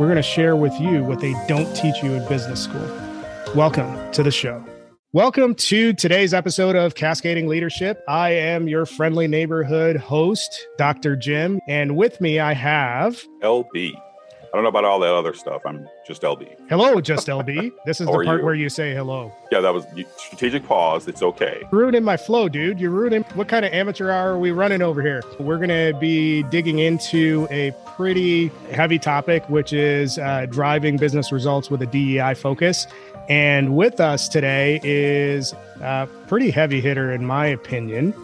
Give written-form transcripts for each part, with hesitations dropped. We're going to share with you what they don't teach you in business school. Welcome to the show. Welcome to today's episode of Cascading Leadership. I am your friendly neighborhood host, Dr. Jim. And with me, I have... LB. I don't know about all that other stuff. I'm just LB. Hello, just LB. This is the part where you say hello. Yeah, that was strategic pause. It's okay. Ruining my flow, dude. You're ruining... What kind of amateur hour are we running over here? We're going to be digging into a pretty heavy topic, which is driving business results with a DEI focus. And with us today is a pretty heavy hitter, in my opinion.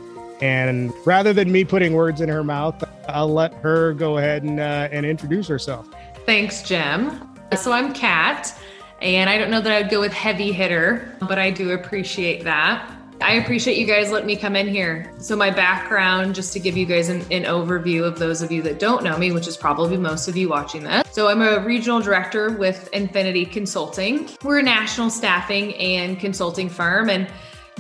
And rather than me putting words in her mouth, I'll let her go ahead and introduce herself. Thanks, Jim. So I'm Kat, and I don't know that I'd go with heavy hitter, but I do appreciate that. I appreciate you guys letting me come in here. So my background, just to give you guys an overview of those of you that don't know me, which is probably most of you watching this. So I'm a regional director with Infinity Consulting. We're a national staffing and consulting firm, and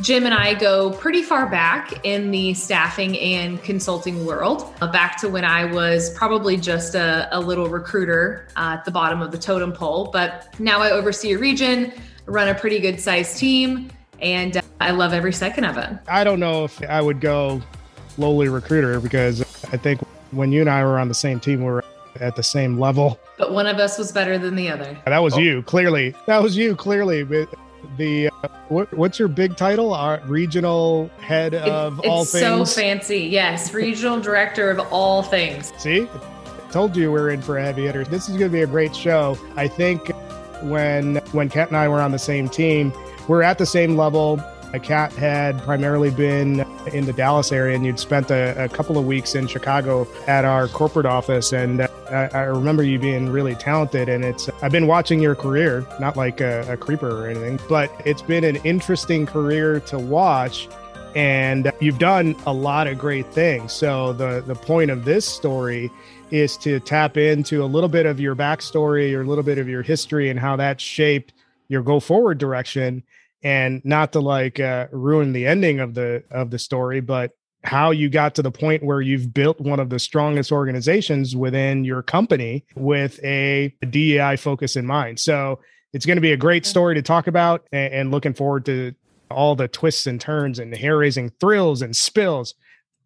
Jim and I go pretty far back in the staffing and consulting world, back to when I was probably just a little recruiter at the bottom of the totem pole. But now I oversee a region, run a pretty good sized team, and I love every second of it. I don't know if I would go lowly recruiter, because I think when you and I were on the same team, we were at the same level. But one of us was better than the other. That was you, clearly. That was you, clearly. The what's your big title? Our regional head of all things. It's so fancy. Yes, regional director of all things. See, I told you we're in for a heavy hitter. This is going to be a great show. I think when Kat and I were on the same team, we're at the same level. Kat had primarily been in the Dallas area, and you'd spent a couple of weeks in Chicago at our corporate office. And I remember you being really talented. And I've been watching your career, not like a creeper or anything, but it's been an interesting career to watch. And you've done a lot of great things. So the point of this story is to tap into a little bit of your backstory or a little bit of your history and how that shaped your go forward direction. And not to ruin the ending of the story, but how you got to the point where you've built one of the strongest organizations within your company with a DEI focus in mind. So it's going to be a great story to talk about, and looking forward to all the twists and turns and the hair-raising thrills and spills.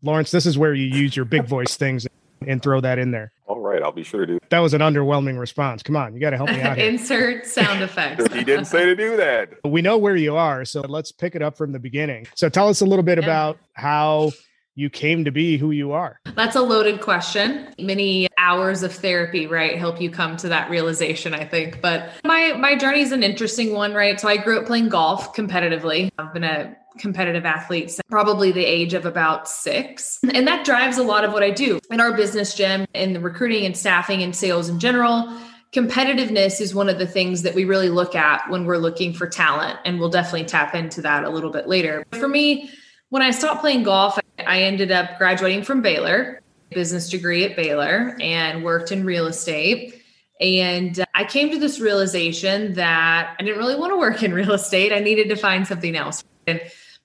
Lawrence, this is where you use your big voice things and throw that in there. All right, I'll be sure to do that. That was an underwhelming response. Come on, you got to help me out here. Insert sound effects. He didn't say to do that. We know where you are, so let's pick it up from the beginning. So tell us a little bit about how you came to be who you are. That's a loaded question. Many hours of therapy, right, help you come to that realization, I think. But my journey is an interesting one, right? So I grew up playing golf competitively. I've been a competitive athletes, probably the age of about 6. And that drives a lot of what I do in our business, Jim, in the recruiting and staffing and sales in general. Competitiveness is one of the things that we really look at when we're looking for talent. And we'll definitely tap into that a little bit later. For me, when I stopped playing golf, I ended up graduating from Baylor, business degree at Baylor, and worked in real estate. And I came to this realization that I didn't really want to work in real estate. I needed to find something else. And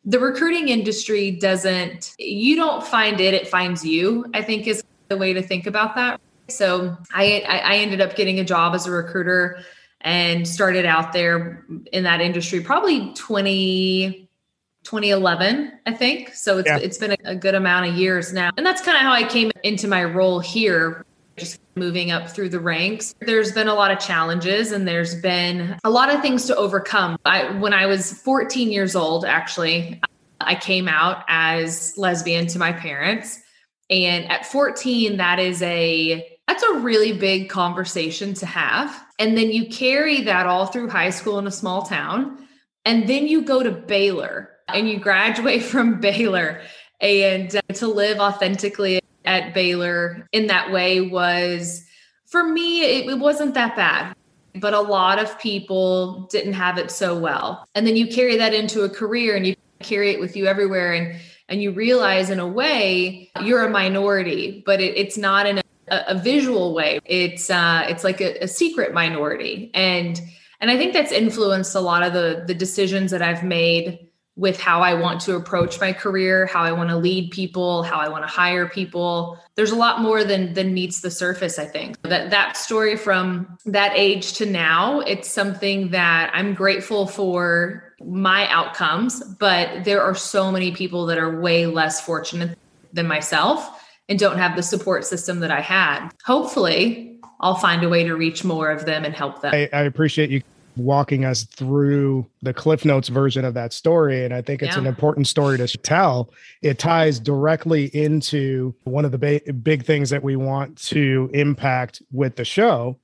the recruiting industry you don't find it finds you, I think, is the way to think about that. So I ended up getting a job as a recruiter and started out there in that industry probably 2011, I think. So it's been a good amount of years now. And that's kind of how I came into my role here, just moving up through the ranks. There's been a lot of challenges and there's been a lot of things to overcome. When I was 14 years old, actually, I came out as lesbian to my parents. And at 14, that's a really big conversation to have. And then you carry that all through high school in a small town. And then you go to Baylor and you graduate from Baylor, and to live authentically at Baylor in that way was, for me, it wasn't that bad. but a lot of people didn't have it so well. And then you carry that into a career and you carry it with you everywhere. And you realize in a way you're a minority, but it's not in a visual way. It's like a secret minority. And I think that's influenced a lot of the decisions that I've made with how I want to approach my career, how I want to lead people, how I want to hire people. There's a lot more than meets the surface, I think. That story from that age to now, it's something that I'm grateful for my outcomes, but there are so many people that are way less fortunate than myself and don't have the support system that I had. Hopefully, I'll find a way to reach more of them and help them. I appreciate you walking us through the Cliff Notes version of that story. And I think it's an important story to tell. It ties directly into one of the big things that we want to impact with the show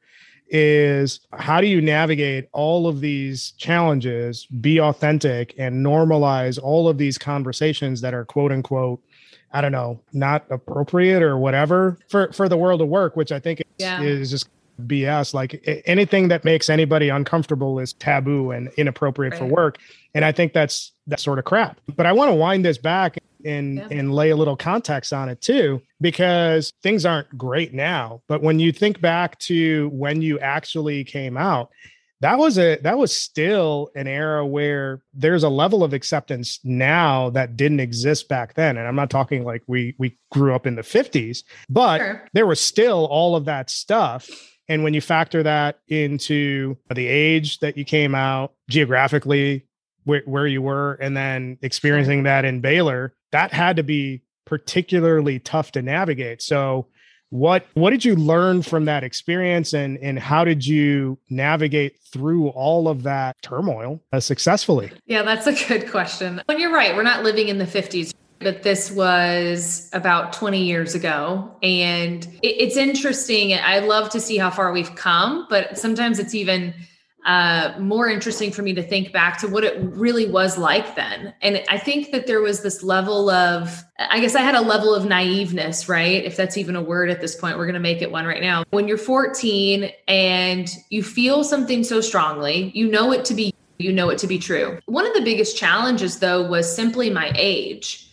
is how do you navigate all of these challenges, be authentic, and normalize all of these conversations that are quote unquote, I don't know, not appropriate or whatever for the world of work, which I think is just BS. Like anything that makes anybody uncomfortable is taboo and inappropriate for work. And I think that's sort of crap. But I want to wind this back and lay a little context on it too, because things aren't great now. But when you think back to when you actually came out, that was still an era where there's a level of acceptance now that didn't exist back then. And I'm not talking like we grew up in the 50s, but there was still all of that stuff. And when you factor that into the age that you came out, geographically, where you were, and then experiencing that in Baylor, that had to be particularly tough to navigate. So what did you learn from that experience and how did you navigate through all of that turmoil successfully? Yeah, that's a good question. But you're right. We're not living in the 50s. But this was about 20 years ago. And it's interesting. I love to see how far we've come, but sometimes it's even more interesting for me to think back to what it really was like then. And I think that there was this level of, I guess I had a level of naiveness, right? If that's even a word at this point, we're going to make it one right now. When you're 14 and you feel something so strongly, you know it to be true. One of the biggest challenges though, was simply my age.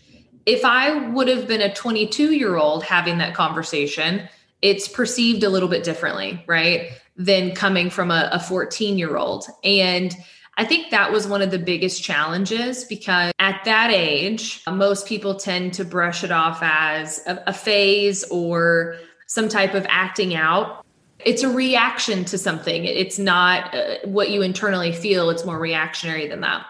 If I would have been a 22-year-old having that conversation, it's perceived a little bit differently, right, than coming from a 14-year-old. And I think that was one of the biggest challenges because at that age, most people tend to brush it off as a phase or some type of acting out. It's a reaction to something. It's not what you internally feel. It's more reactionary than that.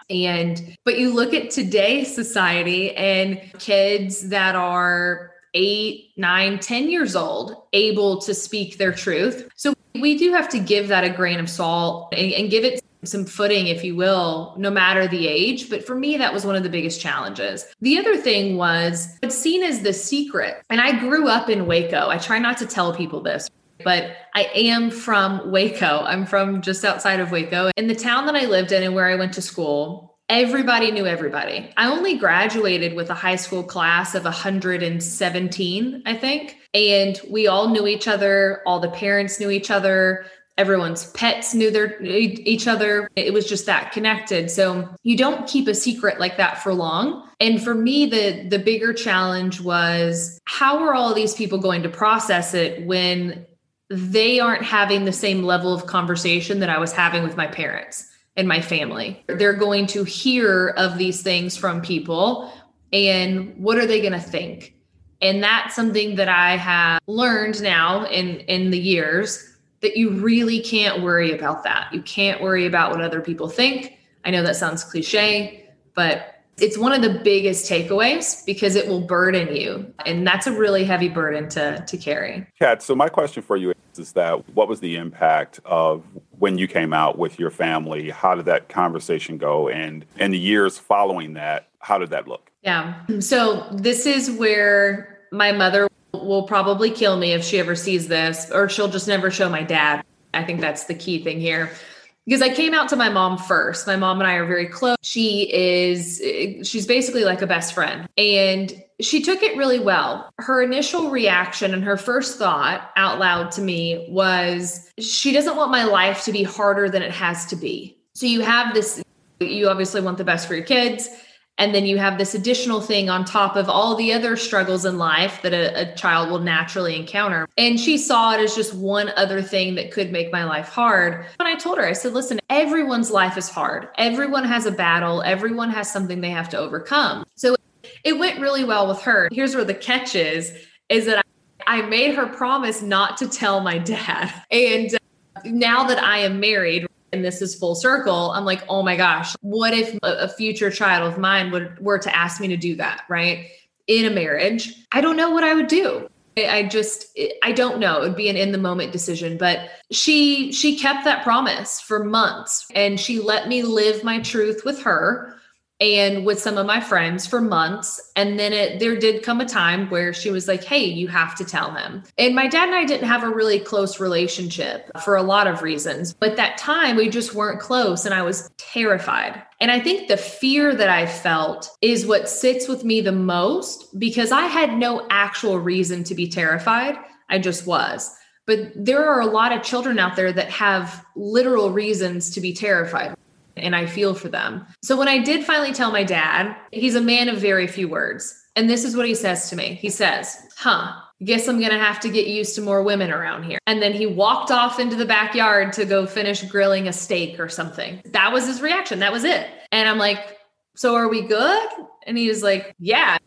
But you look at today's society and kids that are 8, 9, 10 years old, able to speak their truth. So we do have to give that a grain of salt and give it some footing, if you will, no matter the age. But for me, that was one of the biggest challenges. The other thing was what's seen as the secret. And I grew up in Waco. I try not to tell people this, but I am from Waco. I'm from just outside of Waco. In the town that I lived in and where I went to school, everybody knew everybody. I only graduated with a high school class of 117, I think. And we all knew each other. All the parents knew each other. Everyone's pets knew each other. It was just that connected. So you don't keep a secret like that for long. And for me, the bigger challenge was how are all these people going to process it when they aren't having the same level of conversation that I was having with my parents and my family. They're going to hear of these things from people and what are they going to think? And that's something that I have learned now in the years that you really can't worry about that. You can't worry about what other people think. I know that sounds cliche, but it's one of the biggest takeaways because it will burden you. And that's a really heavy burden to carry. Kat, so my question for you is that what was the impact of when you came out with your family? How did that conversation go? And in the years following that, how did that look? Yeah. So this is where my mother will probably kill me if she ever sees this, or she'll just never show my dad. I think that's the key thing here. Because I came out to my mom first. My mom and I are very close. She's basically like a best friend. And she took it really well. Her initial reaction and her first thought out loud to me was, she doesn't want my life to be harder than it has to be. So you have this, you obviously want the best for your kids. And then you have this additional thing on top of all the other struggles in life that a child will naturally encounter. And she saw it as just one other thing that could make my life hard. And I told her, I said, listen, everyone's life is hard. Everyone has a battle. Everyone has something they have to overcome. So it went really well with her. Here's where the catch is that I made her promise not to tell my dad. And now that I am married, and this is full circle, I'm like, oh my gosh, what if a future child of mine were to ask me to do that, right? In a marriage, I don't know what I would do. I don't know. It would be an in the moment decision, but she kept that promise for months, and she let me live my truth with her and with some of my friends for months. And then there did come a time where she was like, hey, you have to tell them. And my dad and I didn't have a really close relationship for a lot of reasons. But that time we just weren't close, and I was terrified. And I think the fear that I felt is what sits with me the most, because I had no actual reason to be terrified. I just was. But there are a lot of children out there that have literal reasons to be terrified, and I feel for them. So when I did finally tell my dad, he's a man of very few words. And this is what he says to me. He says, guess I'm going to have to get used to more women around here. And then he walked off into the backyard to go finish grilling a steak or something. That was his reaction. That was it. And I'm like, so are we good? And he was like, yeah.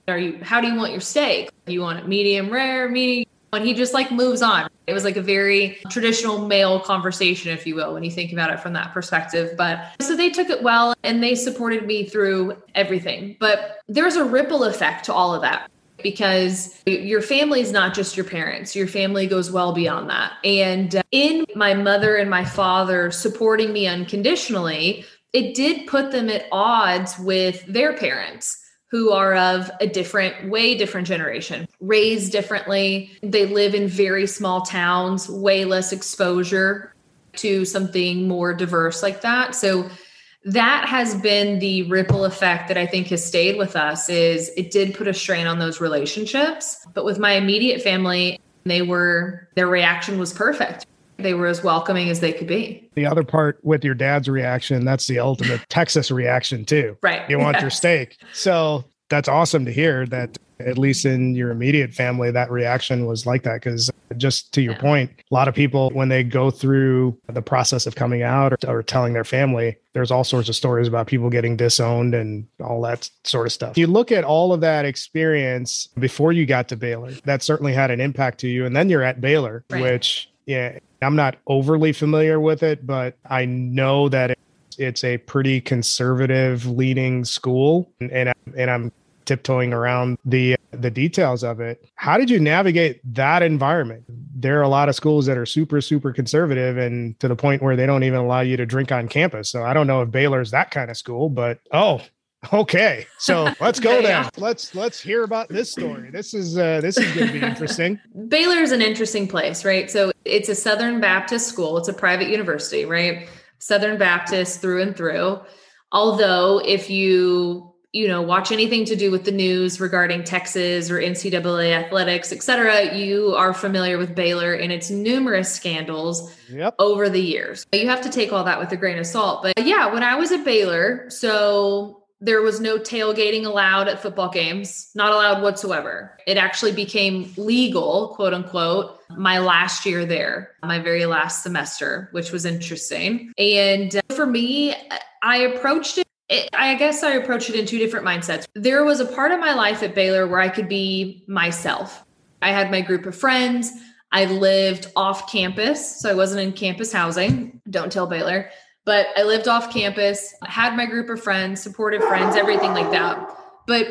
How do you want your steak? Do you want it medium rare, medium? And he just like moves on. It was like a very traditional male conversation, if you will, when you think about it from that perspective. But so they took it well, and they supported me through everything. But there's a ripple effect to all of that, because your family is not just your parents. Your family goes well beyond that. And in my mother and my father supporting me unconditionally, it did put them at odds with their parents, who are of a different generation, raised differently. They live in very small towns, way less exposure to something more diverse like that. So that has been the ripple effect that I think has stayed with us, is it did put a strain on those relationships. But with my immediate family, their reaction was perfect. They were as welcoming as they could be. The other part with your dad's reaction, that's the ultimate Texas reaction too. Right. You want your steak. So that's awesome to hear that, at least in your immediate family, that reaction was like that. Because just to your point, a lot of people, when they go through the process of coming out or telling their family, there's all sorts of stories about people getting disowned and all that sort of stuff. You look at all of that experience before you got to Baylor, that certainly had an impact to you. And then you're at Baylor, right, which, yeah, I'm not overly familiar with it, but I know that it's a pretty conservative leaning school, and I'm tiptoeing around the details of it. How did you navigate that environment? There are a lot of schools that are super, super conservative, and to the point where they don't even allow you to drink on campus. So I don't know if Baylor's that kind of school, but okay. So let's go there. Let's hear about this story. This is going to be interesting. Baylor is an interesting place, right? So it's a Southern Baptist school. It's a private university, right? Southern Baptist through and through. Although if you watch anything to do with the news regarding Texas or NCAA athletics, et cetera, you are familiar with Baylor and its numerous scandals over the years. You have to take all that with a grain of salt. But yeah, when I was at Baylor, there was no tailgating allowed at football games, not allowed whatsoever. It actually became legal, quote unquote, my last year there, my very last semester, which was interesting. And for me, I approached it in two different mindsets. There was a part of my life at Baylor where I could be myself. I had my group of friends. I lived off campus, so I wasn't in campus housing. Don't tell Baylor. But I lived off campus, had my group of friends, supportive friends, everything like that. But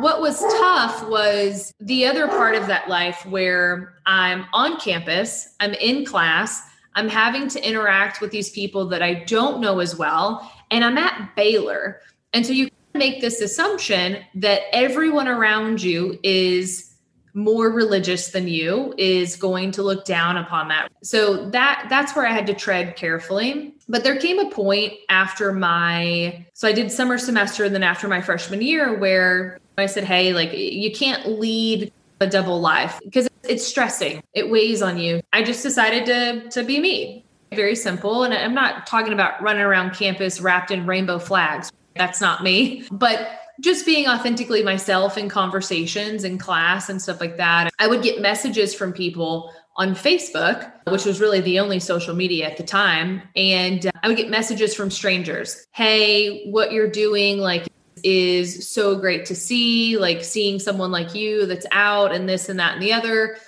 what was tough was the other part of that life where I'm on campus, I'm in class, I'm having to interact with these people that I don't know as well, and I'm at Baylor. And so you make this assumption that everyone around you is more religious than you, is going to look down upon that. So that's where I had to tread carefully. But there came a point after I did summer semester and then after my freshman year where I said, hey, like you can't lead a double life because it's stressing. It weighs on you. I just decided to be me. Very simple. And I'm not talking about running around campus wrapped in rainbow flags. That's not me. But just being authentically myself in conversations and class and stuff like that. I would get messages from people on Facebook, which was really the only social media at the time. And I would get messages from strangers. Hey, what you're doing like is so great to see, like seeing someone like you that's out and this and that and the other,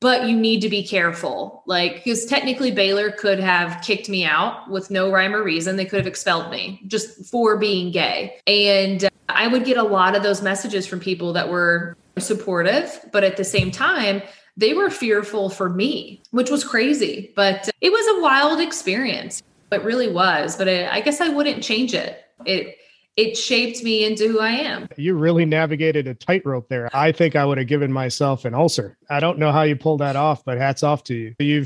but you need to be careful. Like, because technically Baylor could have kicked me out with no rhyme or reason. They could have expelled me just for being gay. And I would get a lot of those messages from people that were supportive, but at the same time, they were fearful for me, which was crazy, but it was a wild experience. It really was, but I guess I wouldn't change it. It shaped me into who I am. You really navigated a tightrope there. I think I would have given myself an ulcer. I don't know how you pulled that off, but hats off to you.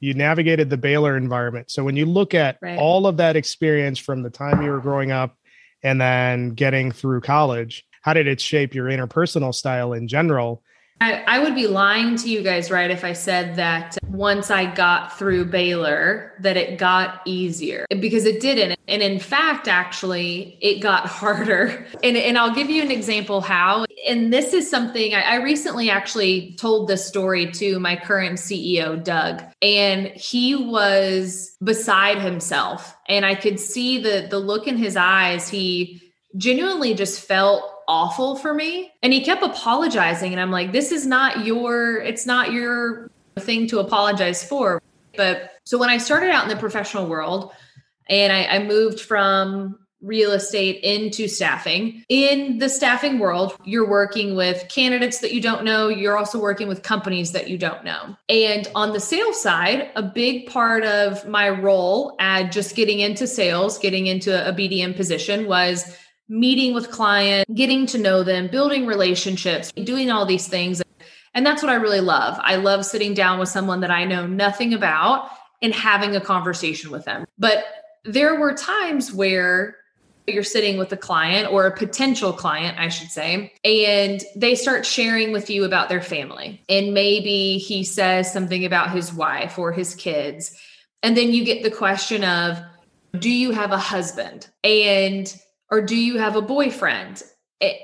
You navigated the Baylor environment. So when you look at all of that experience from the time you were growing up and then getting through college, how did it shape your interpersonal style in general? I would be lying to you guys, right, if I said that once I got through Baylor, that it got easier, because it didn't. And in fact, actually, it got harder. And I'll give you an example how. And this is something I recently actually told this story to my current CEO, Doug, and he was beside himself. And I could see the look in his eyes. He genuinely just felt awful for me. And he kept apologizing. And I'm like, this is not it's not your thing to apologize for. But so when I started out in the professional world and I moved from real estate into staffing, in the staffing world, you're working with candidates that you don't know. You're also working with companies that you don't know. And on the sales side, a big part of my role at just getting into sales, getting into a BDM position was meeting with clients, getting to know them, building relationships, doing all these things. And that's what I really love. I love sitting down with someone that I know nothing about and having a conversation with them. But there were times where you're sitting with a client or a potential client, I should say, and they start sharing with you about their family. And maybe he says something about his wife or his kids. And then you get the question of, do you have a husband? Or do you have a boyfriend?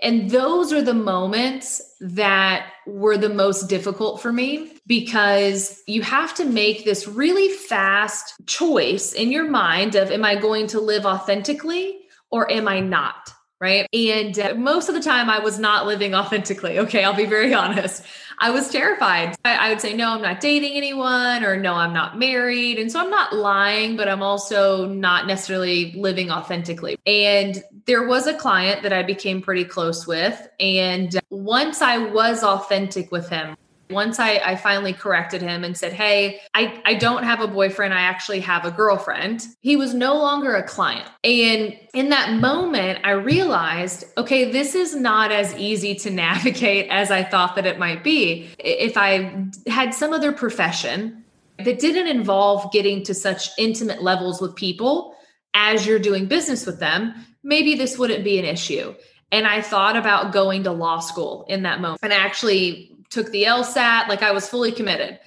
And those are the moments that were the most difficult for me, because you have to make this really fast choice in your mind of, am I going to live authentically or am I not? Right? And most of the time I was not living authentically. Okay. I'll be very honest. I was terrified. I would say, no, I'm not dating anyone, or no, I'm not married. And so I'm not lying, but I'm also not necessarily living authentically. And there was a client that I became pretty close with. And once I was authentic with him, once I finally corrected him and said, hey, I don't have a boyfriend. I actually have a girlfriend. He was no longer a client. And in that moment, I realized, okay, this is not as easy to navigate as I thought that it might be. If I had some other profession that didn't involve getting to such intimate levels with people as you're doing business with them, maybe this wouldn't be an issue. And I thought about going to law school in that moment. And I actually took the LSAT, like I was fully committed.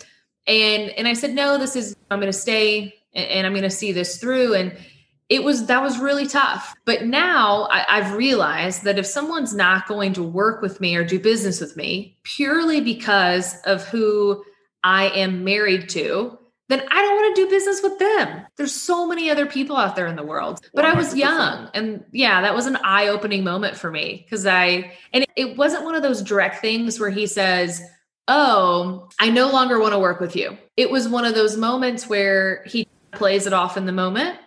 And I said, no, I'm going to stay and I'm going to see this through. And that was really tough. But now I've realized that if someone's not going to work with me or do business with me purely because of who I am married to, then I don't want to do business with them. There's so many other people out there in the world. But 100%. I was young. And yeah, that was an eye-opening moment for me, because it wasn't one of those direct things where he says, oh, I no longer want to work with you. It was one of those moments where he plays it off in the moment.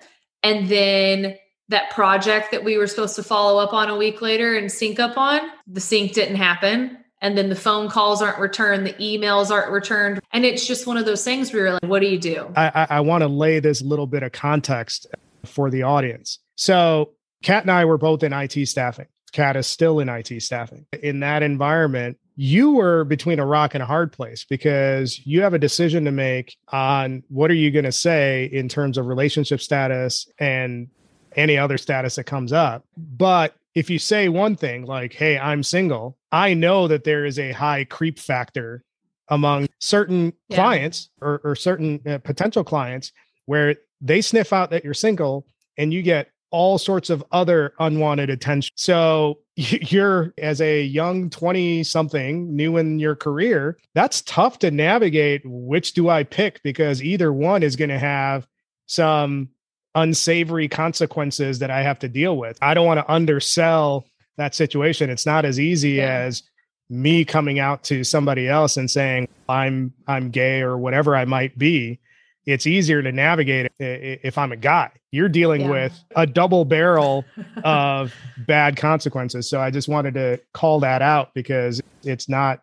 And then that project that we were supposed to follow up on a week later and sync up on, the sync didn't happen. And then the phone calls aren't returned. The emails aren't returned. And it's just one of those things where you're like, what do you do? I want to lay this little bit of context for the audience. So Kat and I were both in IT staffing. Kat is still in IT staffing. In that environment, you were between a rock and a hard place, because you have a decision to make on what are you going to say in terms of relationship status and any other status that comes up. But if you say one thing like, hey, I'm single, I know that there is a high creep factor among certain clients or certain potential clients where they sniff out that you're single and you get all sorts of other unwanted attention. So you're, as a young 20-something new in your career, that's tough to navigate. Which do I pick? Because either one is going to have some unsavory consequences that I have to deal with. I don't want to undersell that situation. It's not as easy as me coming out to somebody else and saying, I'm gay or whatever I might be. It's easier to navigate if I'm a guy. You're dealing with a double barrel of bad consequences. So I just wanted to call that out because it's not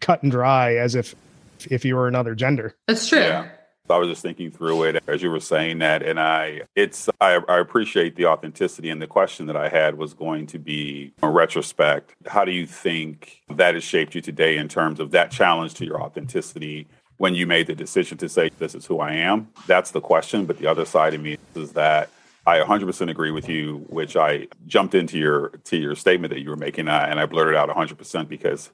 cut and dry as if you were another gender. That's true. Yeah. I was just thinking through it as you were saying that. And I appreciate the authenticity. And the question that I had was going to be, in retrospect, how do you think that has shaped you today in terms of that challenge to your authenticity? When you made the decision to say, this is who I am, that's the question. But the other side of me is that I 100% agree with you, which I jumped into your statement that you were making. And I blurted out 100% because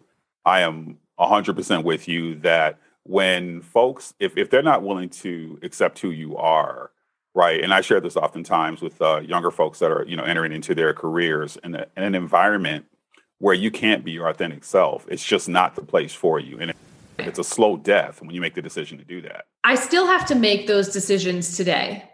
I am 100% with you that when folks, if they're not willing to accept who you are, right? And I share this oftentimes with younger folks that are, entering into their careers in an environment where you can't be your authentic self. It's just not the place for you. And it's a slow death when you make the decision to do that. I still have to make those decisions today.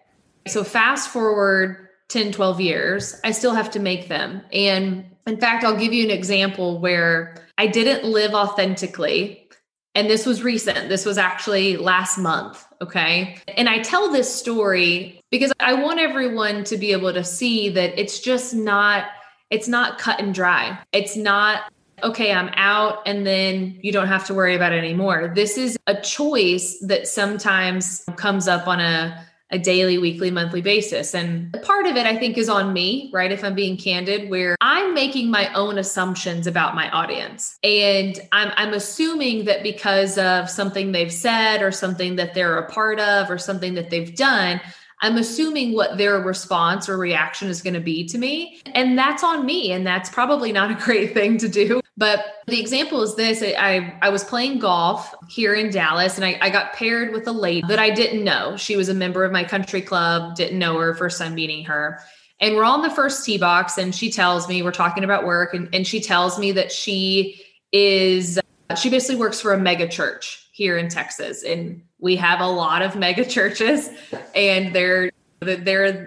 So fast forward 10, 12 years, I still have to make them. And in fact, I'll give you an example where I didn't live authentically. And this was recent. This was actually last month. Okay. And I tell this story because I want everyone to be able to see that it's just not, it's not cut and dry. It's not, okay, I'm out, and then you don't have to worry about it anymore. This is a choice that sometimes comes up on a daily, weekly, monthly basis. And part of it, I think, is on me, right? If I'm being candid, where I'm making my own assumptions about my audience. And I'm assuming that because of something they've said or something that they're a part of or something that they've done, I'm assuming what their response or reaction is going to be to me. And that's on me. And that's probably not a great thing to do. But the example is this. I was playing golf here in Dallas, and I got paired with a lady that I didn't know. She was a member of my country club, didn't know her, first time meeting her. And we're on the first tee box, and she tells me, we're talking about work, and she tells me that she basically works for a mega church here in Texas. And we have a lot of mega churches, and they're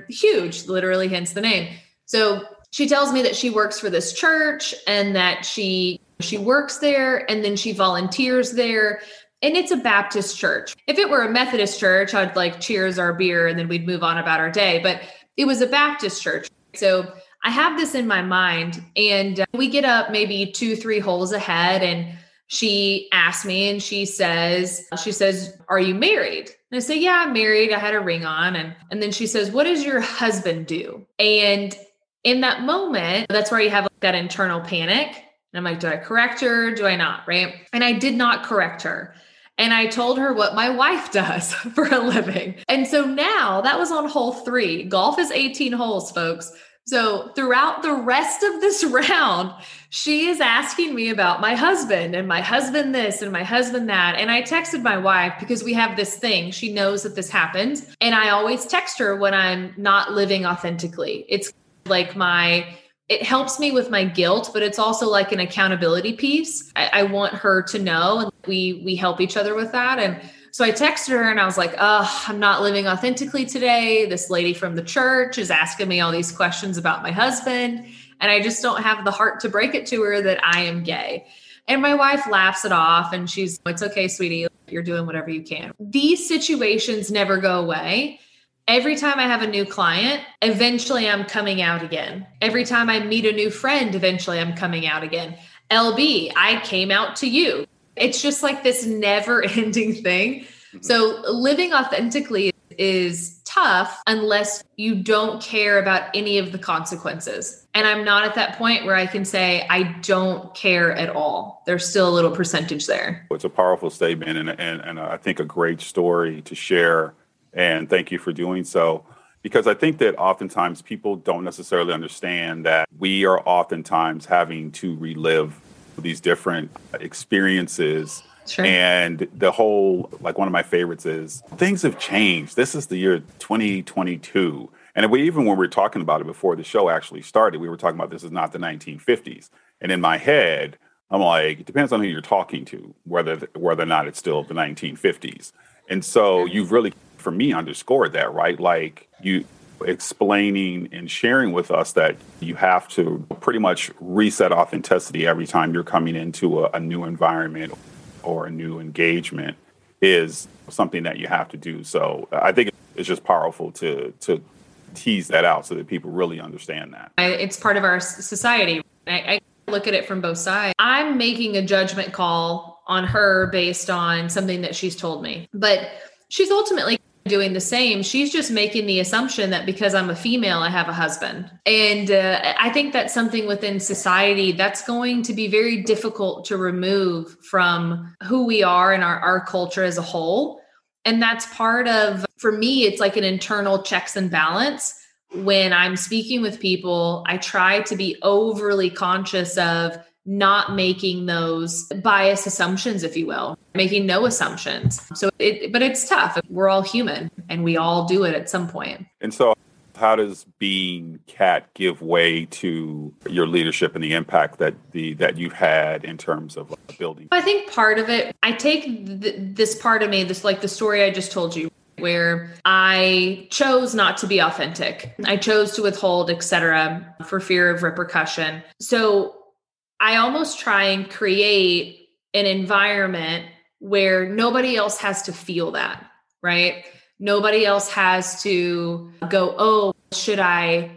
huge, literally, hence the name. So she tells me that she works for this church and that she works there, and then she volunteers there. And it's a Baptist church. If it were a Methodist church, I'd like cheers our beer and then we'd move on about our day. But it was a Baptist church. So I have this in my mind, and we get up maybe 2-3 holes ahead, and she asked me, and she says, are you married? And I say, yeah, I'm married. I had a ring on. And then she says, what does your husband do? And in that moment, that's where you have that internal panic. And I'm like, do I correct her? Do I not? Right. And I did not correct her. And I told her what my wife does for a living. And so now that was on hole 3. Golf is 18 holes, folks. So throughout the rest of this round, she is asking me about my husband and my husband this and my husband that. And I texted my wife because we have this thing. She knows that this happens. And I always text her when I'm not living authentically. It's like it helps me with my guilt, but it's also like an accountability piece. I want her to know, and we help each other with that. And so I texted her and I was like, I'm not living authentically today. This lady from the church is asking me all these questions about my husband. And I just don't have the heart to break it to her that I am gay. And my wife laughs it off, and she's, it's okay, sweetie, you're doing whatever you can. These situations never go away. Every time I have a new client, eventually I'm coming out again. Every time I meet a new friend, eventually I'm coming out again. LB, I came out to you. It's just like this never-ending thing. So living authentically is tough unless you don't care about any of the consequences. And I'm not at that point where I can say I don't care at all. There's still a little percentage there. It's a powerful statement, and I think a great story to share. And thank you for doing so. Because I think that oftentimes people don't necessarily understand that we are oftentimes having to relive these different experiences. Sure. And the whole, like one of my favorites is, things have changed. This is the year 2022. And we, even when we were talking about it before the show actually started, we were talking about this is not the 1950s. And in my head, I'm like, it depends on who you're talking to, whether or not it's still the 1950s. And so you've really, for me, underscored that, right? Like you explaining and sharing with us that you have to pretty much reset authenticity every time you're coming into a new environment or a new engagement is something that you have to do. So I think it's just powerful to tease that out so that people really understand that. It's part of our society. I look at it from both sides. I'm making a judgment call on her based on something that she's told me, but she's ultimately doing the same. She's just making the assumption that because I'm a female, I have a husband. And I think that's something within society that's going to be very difficult to remove from who we are and our culture as a whole. And that's part of, for me, it's like an internal checks and balance. When I'm speaking with people, I try to be overly conscious of not making those biased assumptions, if you will, making no assumptions. So but it's tough. We're all human and we all do it at some point. And so how does being CAT give way to your leadership and the impact that you've had in terms of building? I think part of it, I take this part of me, this like the story I just told you, where I chose not to be authentic. I chose to withhold, et cetera, for fear of repercussion. So I almost try and create an environment where nobody else has to feel that, right? Nobody else has to go, oh, should I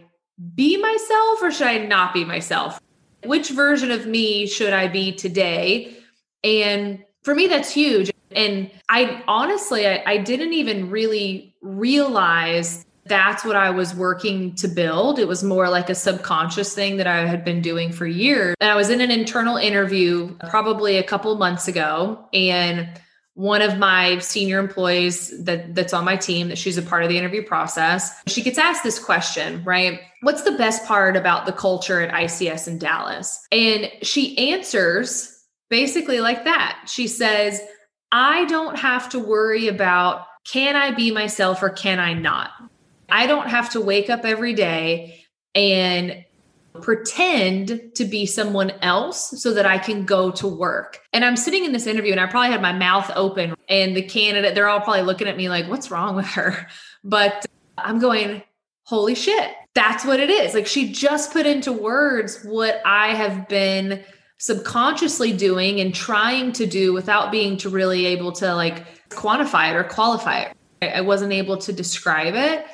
be myself or should I not be myself? Which version of me should I be today? And for me, that's huge. And I honestly, I didn't even really realize that's what I was working to build. It was more like a subconscious thing that I had been doing for years. And I was in an internal interview probably a couple months ago. And one of my senior employees that's on my team, that she's a part of the interview process, she gets asked this question, right? What's the best part about the culture at ICS in Dallas? And she answers basically like that. She says, I don't have to worry about, can I be myself or can I not? I don't have to wake up every day and pretend to be someone else so that I can go to work. And I'm sitting in this interview and I probably had my mouth open and the candidate, they're all probably looking at me like, what's wrong with her? But I'm going, holy shit, that's what it is. Like she just put into words what I have been subconsciously doing and trying to do without being to really able to like quantify it or qualify it. I wasn't able to describe it.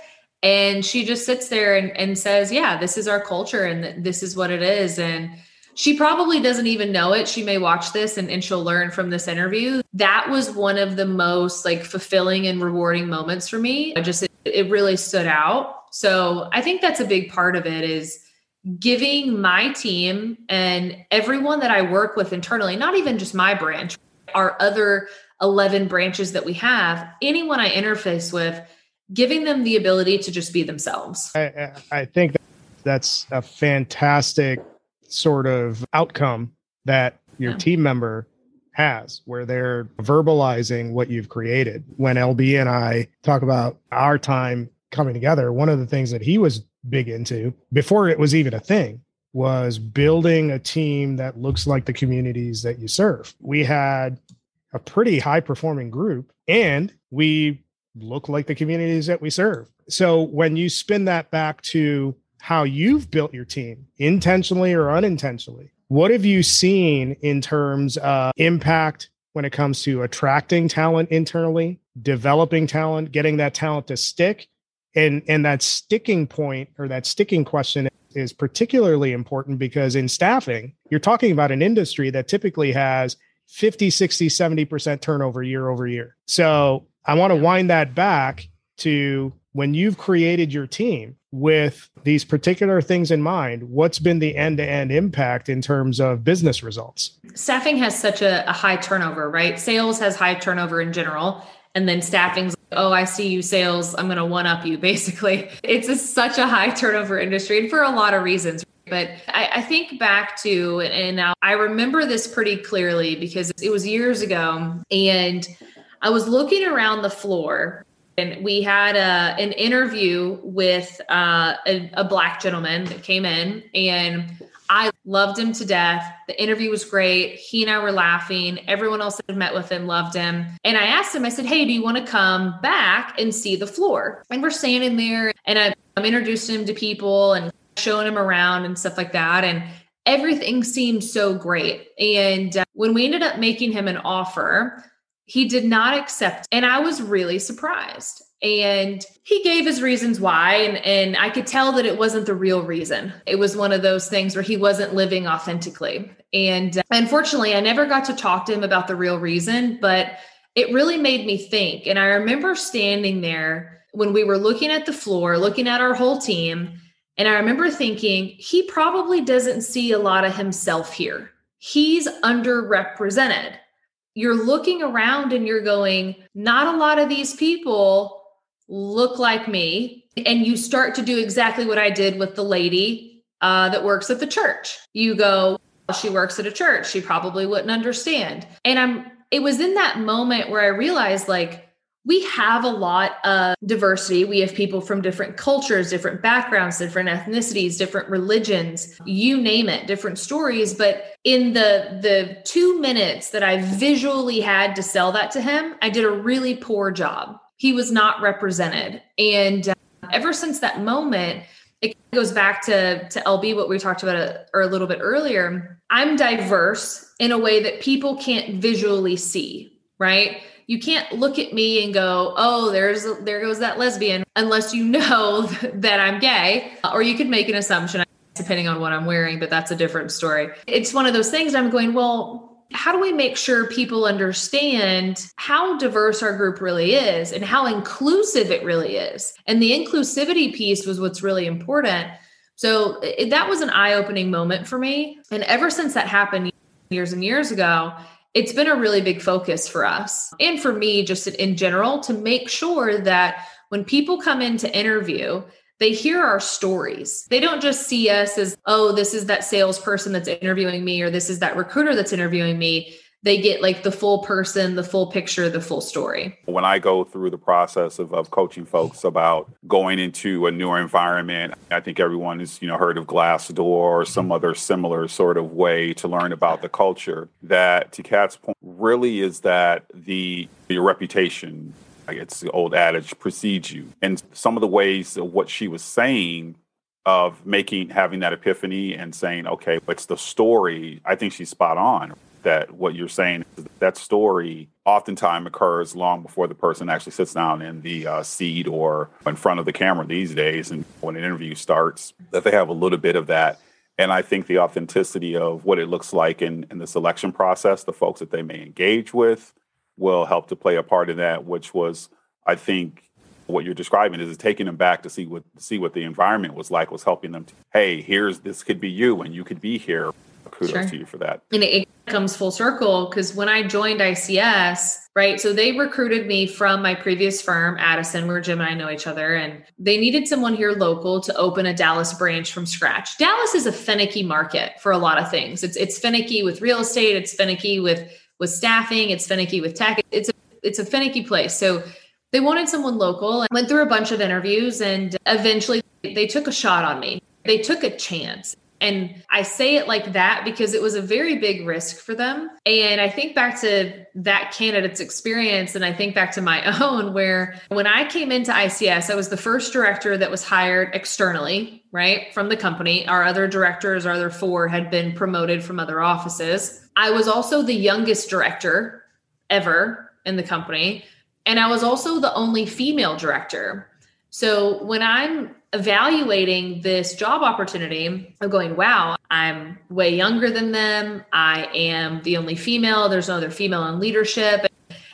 And she just sits there and says, yeah, this is our culture and this is what it is. And she probably doesn't even know it. She may watch this and she'll learn from this interview. That was one of the most like fulfilling and rewarding moments for me. It really stood out. So I think that's a big part of it is giving my team and everyone that I work with internally, not even just my branch, our other 11 branches that we have, anyone I interface with, giving them the ability to just be themselves. I think that's a fantastic sort of outcome that your team member has, where they're verbalizing what you've created. When LB and I talk about our time coming together, one of the things that he was big into before it was even a thing was building a team that looks like the communities that you serve. We had a pretty high performing group and we look like the communities that we serve. So when you spin that back to how you've built your team intentionally or unintentionally, what have you seen in terms of impact when it comes to attracting talent internally, developing talent, getting that talent to stick? And that sticking point or that sticking question is particularly important because in staffing, you're talking about an industry that typically has 50, 60, 70% turnover year over year. So I want to wind that back to when you've created your team with these particular things in mind, what's been the end-to-end impact in terms of business results? Staffing has such a high turnover, right? Sales has high turnover in general. And then staffing's, oh, I see you sales, I'm going to one up you, basically. It's such a high turnover industry, and for a lot of reasons. But I think back to, and now I remember this pretty clearly because it was years ago, and I was looking around the floor, and we had an interview with a Black gentleman that came in, and I loved him to death. The interview was great. He and I were laughing. Everyone else that had met with him loved him. And I asked him, I said, hey, do you want to come back and see the floor? And we're standing there, and I'm introducing him to people and showing him around and stuff like that. And everything seemed so great. And when we ended up making him an offer, he did not accept. And I was really surprised. And he gave his reasons why. And I could tell that it wasn't the real reason. It was one of those things where he wasn't living authentically. And unfortunately, I never got to talk to him about the real reason, but it really made me think. And I remember standing there when we were looking at the floor, looking at our whole team. And I remember thinking, he probably doesn't see a lot of himself here. He's underrepresented. You're looking around and you're going, not a lot of these people look like me. And you start to do exactly what I did with the lady that works at the church. You go, she works at a church. She probably wouldn't understand. And it was in that moment where I realized, like, we have a lot of diversity. We have people from different cultures, different backgrounds, different ethnicities, different religions, you name it, different stories. But in the 2 minutes that I visually had to sell that to him, I did a really poor job. He was not represented. And ever since that moment, it goes back to LB, what we talked about a little bit earlier. I'm diverse in a way that people can't visually see, right? You can't look at me and go, oh, there goes that lesbian, unless you know that I'm gay. Or you could make an assumption depending on what I'm wearing, but that's a different story. It's one of those things I'm going, well, how do we make sure people understand how diverse our group really is and how inclusive it really is? And the inclusivity piece was what's really important. So that was an eye-opening moment for me. And ever since that happened years and years ago, it's been a really big focus for us and for me just in general to make sure that when people come in to interview, they hear our stories. They don't just see us as, oh, this is that salesperson that's interviewing me, or this is that recruiter that's interviewing me. They get like the full person, the full picture, the full story. When I go through the process of coaching folks about going into a newer environment, I think everyone has heard of Glassdoor or some other similar sort of way to learn about the culture. That, to Kat's point, really is that your reputation. It's the old adage, precedes you. And some of the ways of what she was saying of having that epiphany and saying, okay, what's the story? I think she's spot on that what you're saying, that story oftentimes occurs long before the person actually sits down in the seat or in front of the camera these days. And when an interview starts, that they have a little bit of that. And I think the authenticity of what it looks like in the selection process, the folks that they may engage with, will help to play a part in that, which was, I think, what you're describing is taking them back to see what the environment was like, was helping them to, hey, this could be you and you could be here. Kudos to you for that. And it comes full circle because when I joined ICS, right? So they recruited me from my previous firm, Addison, where Jim and I know each other. And they needed someone here local to open a Dallas branch from scratch. Dallas is a finicky market for a lot of things. It's finicky with real estate. It's finicky with staffing, it's finicky with tech. It's a finicky place. So they wanted someone local and went through a bunch of interviews, and eventually they took a shot on me. They took a chance. And I say it like that because it was a very big risk for them. And I think back to that candidate's experience. And I think back to my own, where when I came into ICS, I was the first director that was hired externally, right? From the company. Our other directors, our other four, had been promoted from other offices. I was also the youngest director ever in the company. And I was also the only female director. So when I'm evaluating this job opportunity, I'm going, wow, I'm way younger than them. I am the only female. There's no other female in leadership.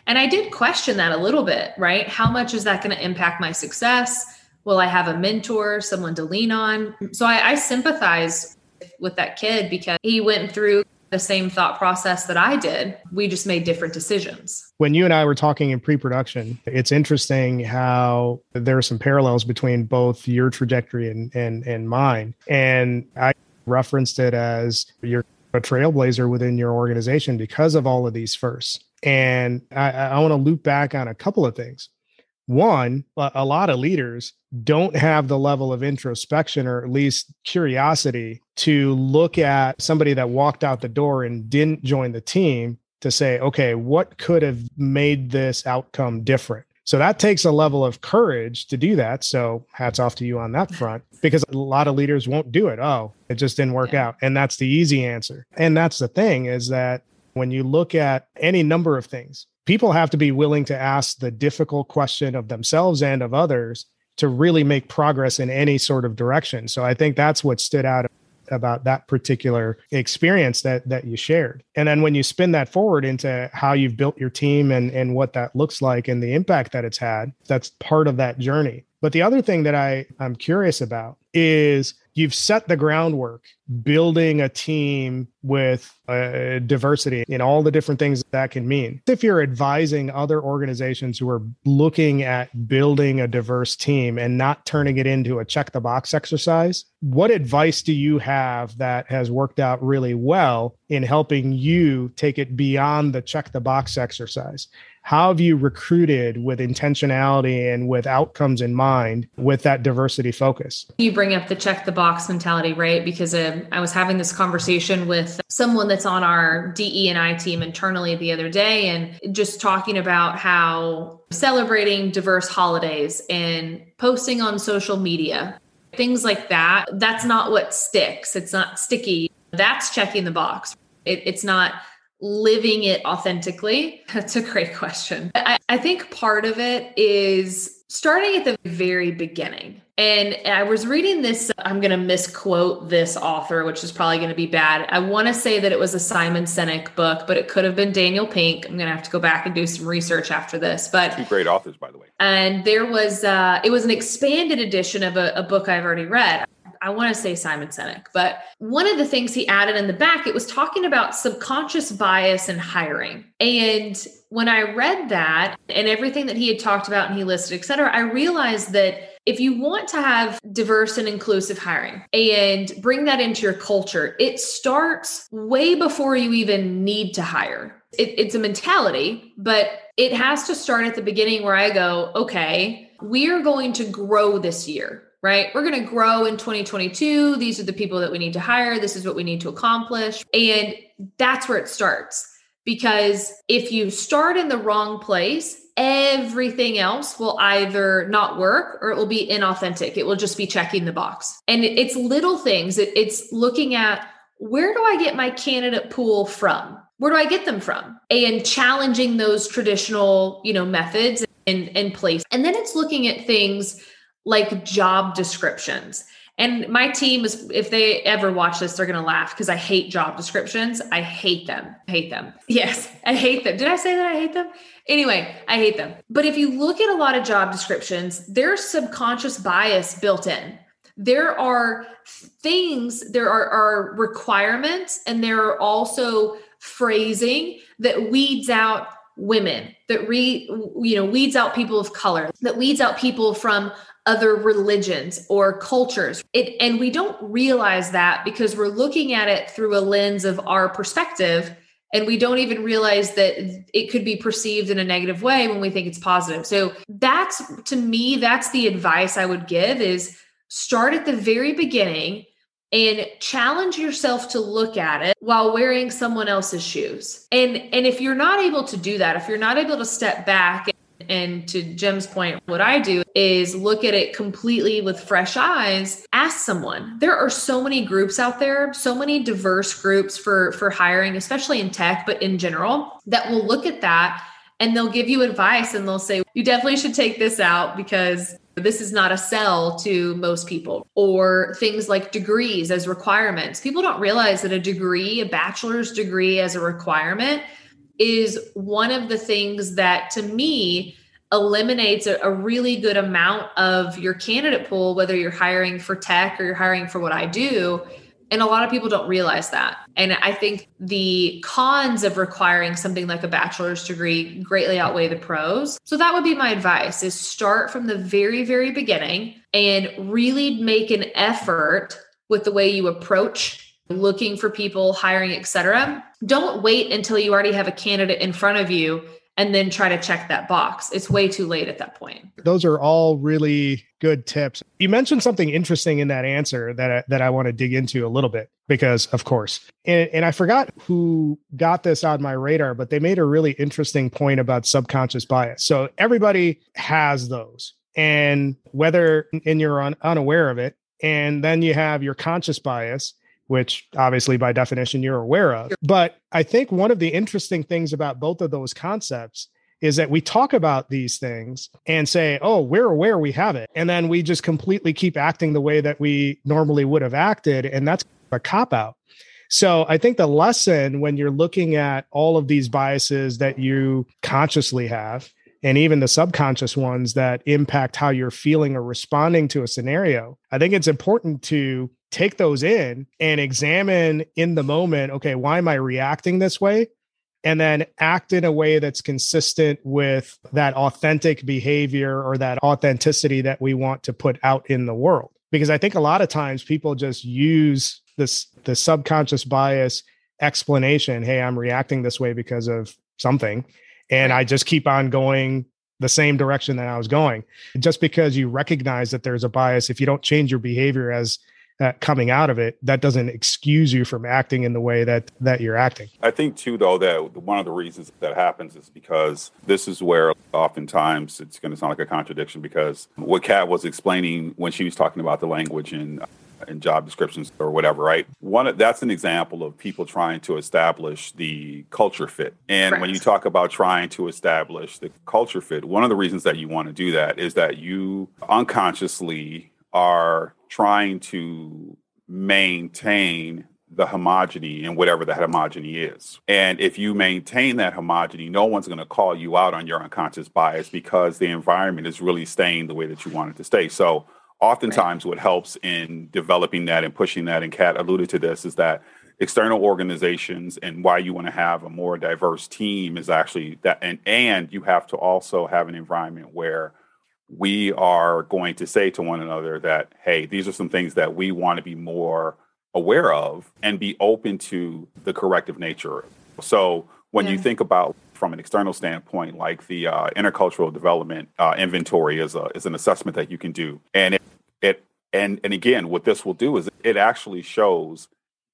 And I did question that a little bit, right? How much is that going to impact my success? Will I have a mentor, someone to lean on? So I sympathize with that kid because he went through the same thought process that I did. We just made different decisions. When you and I were talking in pre-production, it's interesting how there are some parallels between both your trajectory and mine. And I referenced it as you're a trailblazer within your organization because of all of these firsts. And I want to loop back on a couple of things. One, a lot of leaders don't have the level of introspection or at least curiosity to look at somebody that walked out the door and didn't join the team to say, okay, what could have made this outcome different? So that takes a level of courage to do that. So hats off to you on that front, because a lot of leaders won't do it. Oh, it just didn't work out. And that's the easy answer. And that's the thing is that when you look at any number of things, people have to be willing to ask the difficult question of themselves and of others to really make progress in any sort of direction. So I think that's what stood out about that particular experience that you shared. And then when you spin that forward into how you've built your team and what that looks like and the impact that it's had, that's part of that journey. But the other thing that I'm curious about is you've set the groundwork, building a team with diversity in all the different things that can mean. If you're advising other organizations who are looking at building a diverse team and not turning it into a check the box exercise, what advice do you have that has worked out really well in helping you take it beyond the check the box exercise? How have you recruited with intentionality and with outcomes in mind with that diversity focus? You bring up the check the box mentality, right? Because I was having this conversation with someone that's on our DE&I team internally the other day, and just talking about how celebrating diverse holidays and posting on social media, things like that, that's not what sticks. It's not sticky. That's checking the box. It's not living it authentically. That's a great question. I think part of it is starting at the very beginning. And I was reading this, I'm going to misquote this author, which is probably going to be bad. I want to say that it was a Simon Sinek book, but it could have been Daniel Pink. I'm going to have to go back and do some research after this. But 2 great authors, by the way. And there was, it was an expanded edition of a book I've already read. I want to say Simon Sinek, but one of the things he added in the back, it was talking about subconscious bias in hiring. And when I read that and everything that he had talked about and he listed, et cetera, I realized that if you want to have diverse and inclusive hiring and bring that into your culture, it starts way before you even need to hire. It's a mentality, but it has to start at the beginning where I go, okay, we're going to grow this year. Right? We're going to grow in 2022. These are the people that we need to hire. This is what we need to accomplish. And that's where it starts. Because if you start in the wrong place, everything else will either not work or it will be inauthentic. It will just be checking the box. And it's little things. It's looking at, where do I get my candidate pool from? Where do I get them from? And challenging those traditional, methods and place. And then it's looking at things like job descriptions. And my team is, if they ever watch this, they're going to laugh because I hate job descriptions. I hate them. Yes, I hate them. Did I say that I hate them? Anyway, I hate them. But if you look at a lot of job descriptions, there's subconscious bias built in. There are things, there are requirements, and there are also phrasing that weeds out women, that weeds out people of color, that weeds out people from other religions or cultures. And we don't realize that because we're looking at it through a lens of our perspective. And we don't even realize that it could be perceived in a negative way when we think it's positive. So that's, to me, that's the advice I would give is start at the very beginning and challenge yourself to look at it while wearing someone else's shoes. And if you're not able to do that, if you're not able to step back and to Jim's point, what I do is look at it completely with fresh eyes, ask someone. There are so many groups out there, so many diverse groups for hiring, especially in tech, but in general, that will look at that and they'll give you advice and they'll say, you definitely should take this out because this is not a sell to most people, or things like degrees as requirements. People don't realize that a degree, a bachelor's degree as a requirement, is one of the things that to me eliminates a really good amount of your candidate pool, whether you're hiring for tech or you're hiring for what I do. And a lot of people don't realize that. And I think the cons of requiring something like a bachelor's degree greatly outweigh the pros. So that would be my advice, is start from the very, very beginning and really make an effort with the way you approach looking for people, hiring, et cetera. Don't wait until you already have a candidate in front of you and then try to check that box. It's way too late at that point. Those are all really good tips. You mentioned something interesting in that answer that I want to dig into a little bit, because of course, and I forgot who got this on my radar, but they made a really interesting point about subconscious bias. So everybody has those, and whether, and you're unaware of it, and then you have your conscious bias, which obviously by definition you're aware of. But I think one of the interesting things about both of those concepts is that we talk about these things and say, oh, we're aware we have it. And then we just completely keep acting the way that we normally would have acted. And that's a cop-out. So I think the lesson when you're looking at all of these biases that you consciously have, and even the subconscious ones that impact how you're feeling or responding to a scenario, I think it's important to take those in and examine in the moment, okay, why am I reacting this way? And then act in a way that's consistent with that authentic behavior or that authenticity that we want to put out in the world. Because I think a lot of times people just use the subconscious bias explanation, hey, I'm reacting this way because of something, and I just keep on going the same direction that I was going. Just because you recognize that there's a bias, if you don't change your behavior as coming out of it, that doesn't excuse you from acting in the way that you're acting. I think too, though, that one of the reasons that happens is because this is where oftentimes it's going to sound like a contradiction, because what Kat was explaining when she was talking about the language and job descriptions or whatever, right? That's an example of people trying to establish the culture fit. And When you talk about trying to establish the culture fit, one of the reasons that you want to do that is that you unconsciously are trying to maintain the homogeny in whatever that homogeny is. And if you maintain that homogeny, no one's going to call you out on your unconscious bias, because the environment is really staying the way that you want it to stay. So oftentimes what helps in developing that and pushing that, and Kat alluded to this, is that external organizations, and why you want to have a more diverse team is actually that. And you have to also have an environment where we are going to say to one another that, hey, these are some things that we want to be more aware of and be open to the corrective nature. So when you think about from an external standpoint, like the intercultural development inventory is an assessment that you can do. And it again, what this will do is it actually shows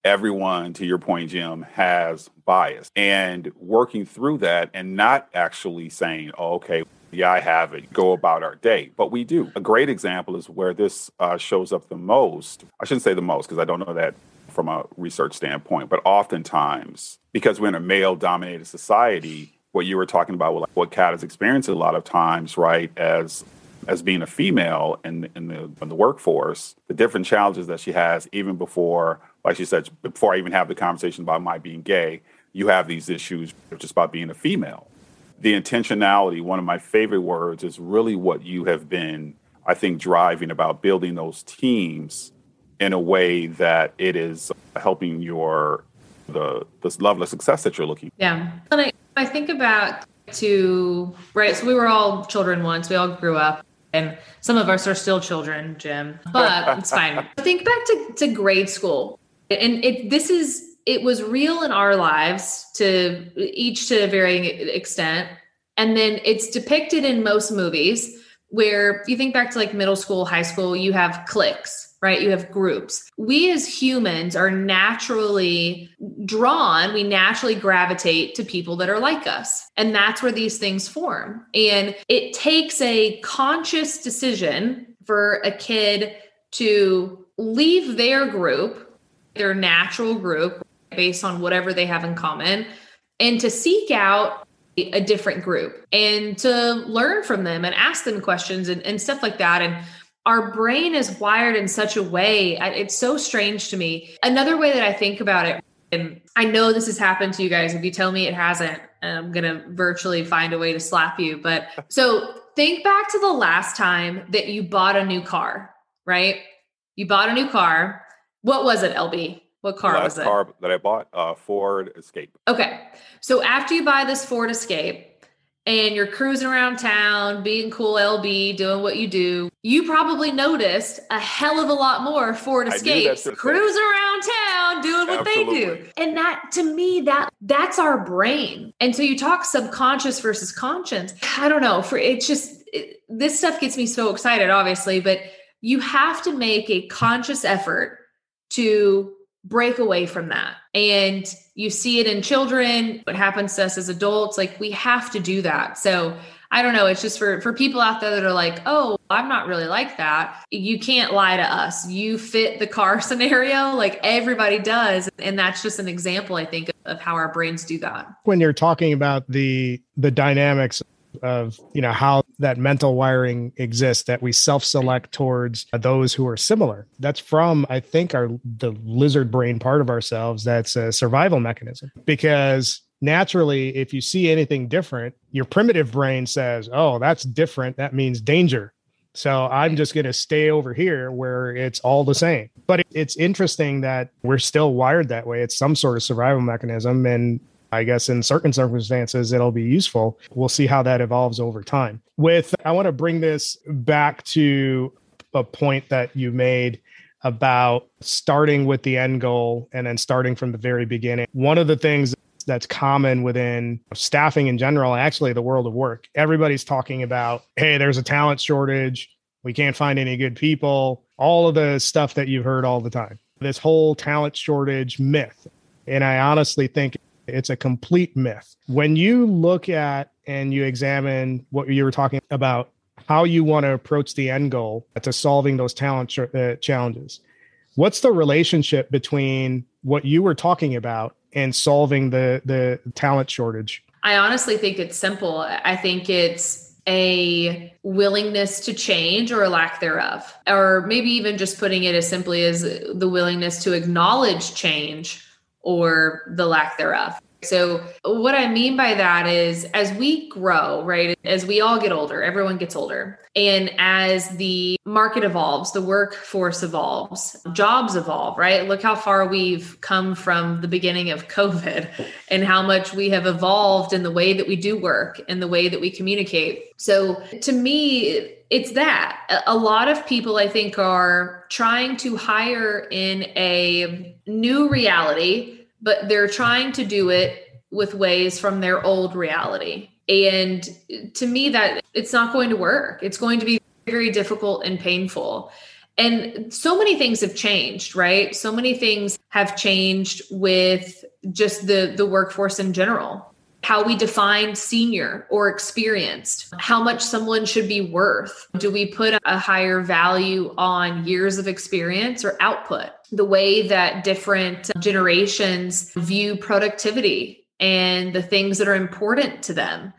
everyone, to your point, Jim, has bias, and working through that and not actually saying, oh, okay, yeah, I have it, go about our day. But we do. A great example is where this shows up the most. I shouldn't say the most, because I don't know that from a research standpoint, but oftentimes, because we're in a male-dominated society, what you were talking about, like what Kat has experienced a lot of times, right, as being a female in the workforce, the different challenges that she has, even before, like she said, before I even have the conversation about my being gay, you have these issues just about being a female. The intentionality, one of my favorite words, is really what you have been, I think, driving about building those teams in a way that it is helping the level of success that you're looking for. Yeah. And I think about so we were all children once, we all grew up, and some of us are still children, Jim, but it's fine. Think back to grade school. And it was real in our lives, to a varying extent. And then it's depicted in most movies, where you think back to like middle school, high school, you have cliques, right? You have groups. We as humans are naturally gravitate to people that are like us. And that's where these things form. And it takes a conscious decision for a kid to leave their group, their natural group, based on whatever they have in common, and to seek out a different group and to learn from them and ask them questions and stuff like that. And our brain is wired in such a way. It's so strange to me. Another way that I think about it, and I know this has happened to you guys. If you tell me it hasn't, I'm going to virtually find a way to slap you. But so think back to the last time that you bought a new car, right? You bought a new car. What was it, LB? What car was it? The last car that I bought, Ford Escape. Okay. So after you buy this Ford Escape and you're cruising around town, being cool LB, doing what you do, you probably noticed a hell of a lot more Ford Escapes cruising around town, doing what they do. And that, to me, that's our brain. And so you talk subconscious versus conscious. I don't know. This stuff gets me so excited, obviously, but you have to make a conscious effort to break away from that. And you see it in children, what happens to us as adults, like we have to do that. So I don't know. It's just for people out there that are like, oh, I'm not really like that. You can't lie to us. You fit the car scenario, like everybody does. And that's just an example, I think, of how our brains do that. When you're talking about the dynamics of, you know, how that mental wiring exists, that we self-select towards those who are similar. That's from, I think, the lizard brain part of ourselves. That's a survival mechanism, because naturally, if you see anything different, your primitive brain says, oh, that's different. That means danger. So I'm just going to stay over here where it's all the same. But it's interesting that we're still wired that way. It's some sort of survival mechanism. And I guess in certain circumstances, it'll be useful. We'll see how that evolves over time. I want to bring this back to a point that you made about starting with the end goal and then starting from the very beginning. One of the things that's common within staffing in general, and actually the world of work, everybody's talking about, hey, there's a talent shortage. We can't find any good people. All of the stuff that you've heard all the time. This whole talent shortage myth. And I honestly think it's a complete myth. When you look at and you examine what you were talking about, how you want to approach the end goal to solving those talent challenges, what's the relationship between what you were talking about and solving the talent shortage? I honestly think it's simple. I think it's a willingness to change or a lack thereof, or maybe even just putting it as simply as the willingness to acknowledge change or the lack thereof. So what I mean by that is as we grow, right, as we all get older, everyone gets older. And as the market evolves, the workforce evolves, jobs evolve, right? Look how far we've come from the beginning of COVID and how much we have evolved in the way that we do work and the way that we communicate. So to me, it's that. A lot of people, I think, are trying to hire in a new reality, but they're trying to do it with ways from their old reality. And to me, that it's not going to work. It's going to be very difficult and painful. And so many things have changed, right? So many things have changed with just the workforce in general. How we define senior or experienced, how much someone should be worth. Do we put a higher value on years of experience or output? The way that different generations view productivity and the things that are important to them.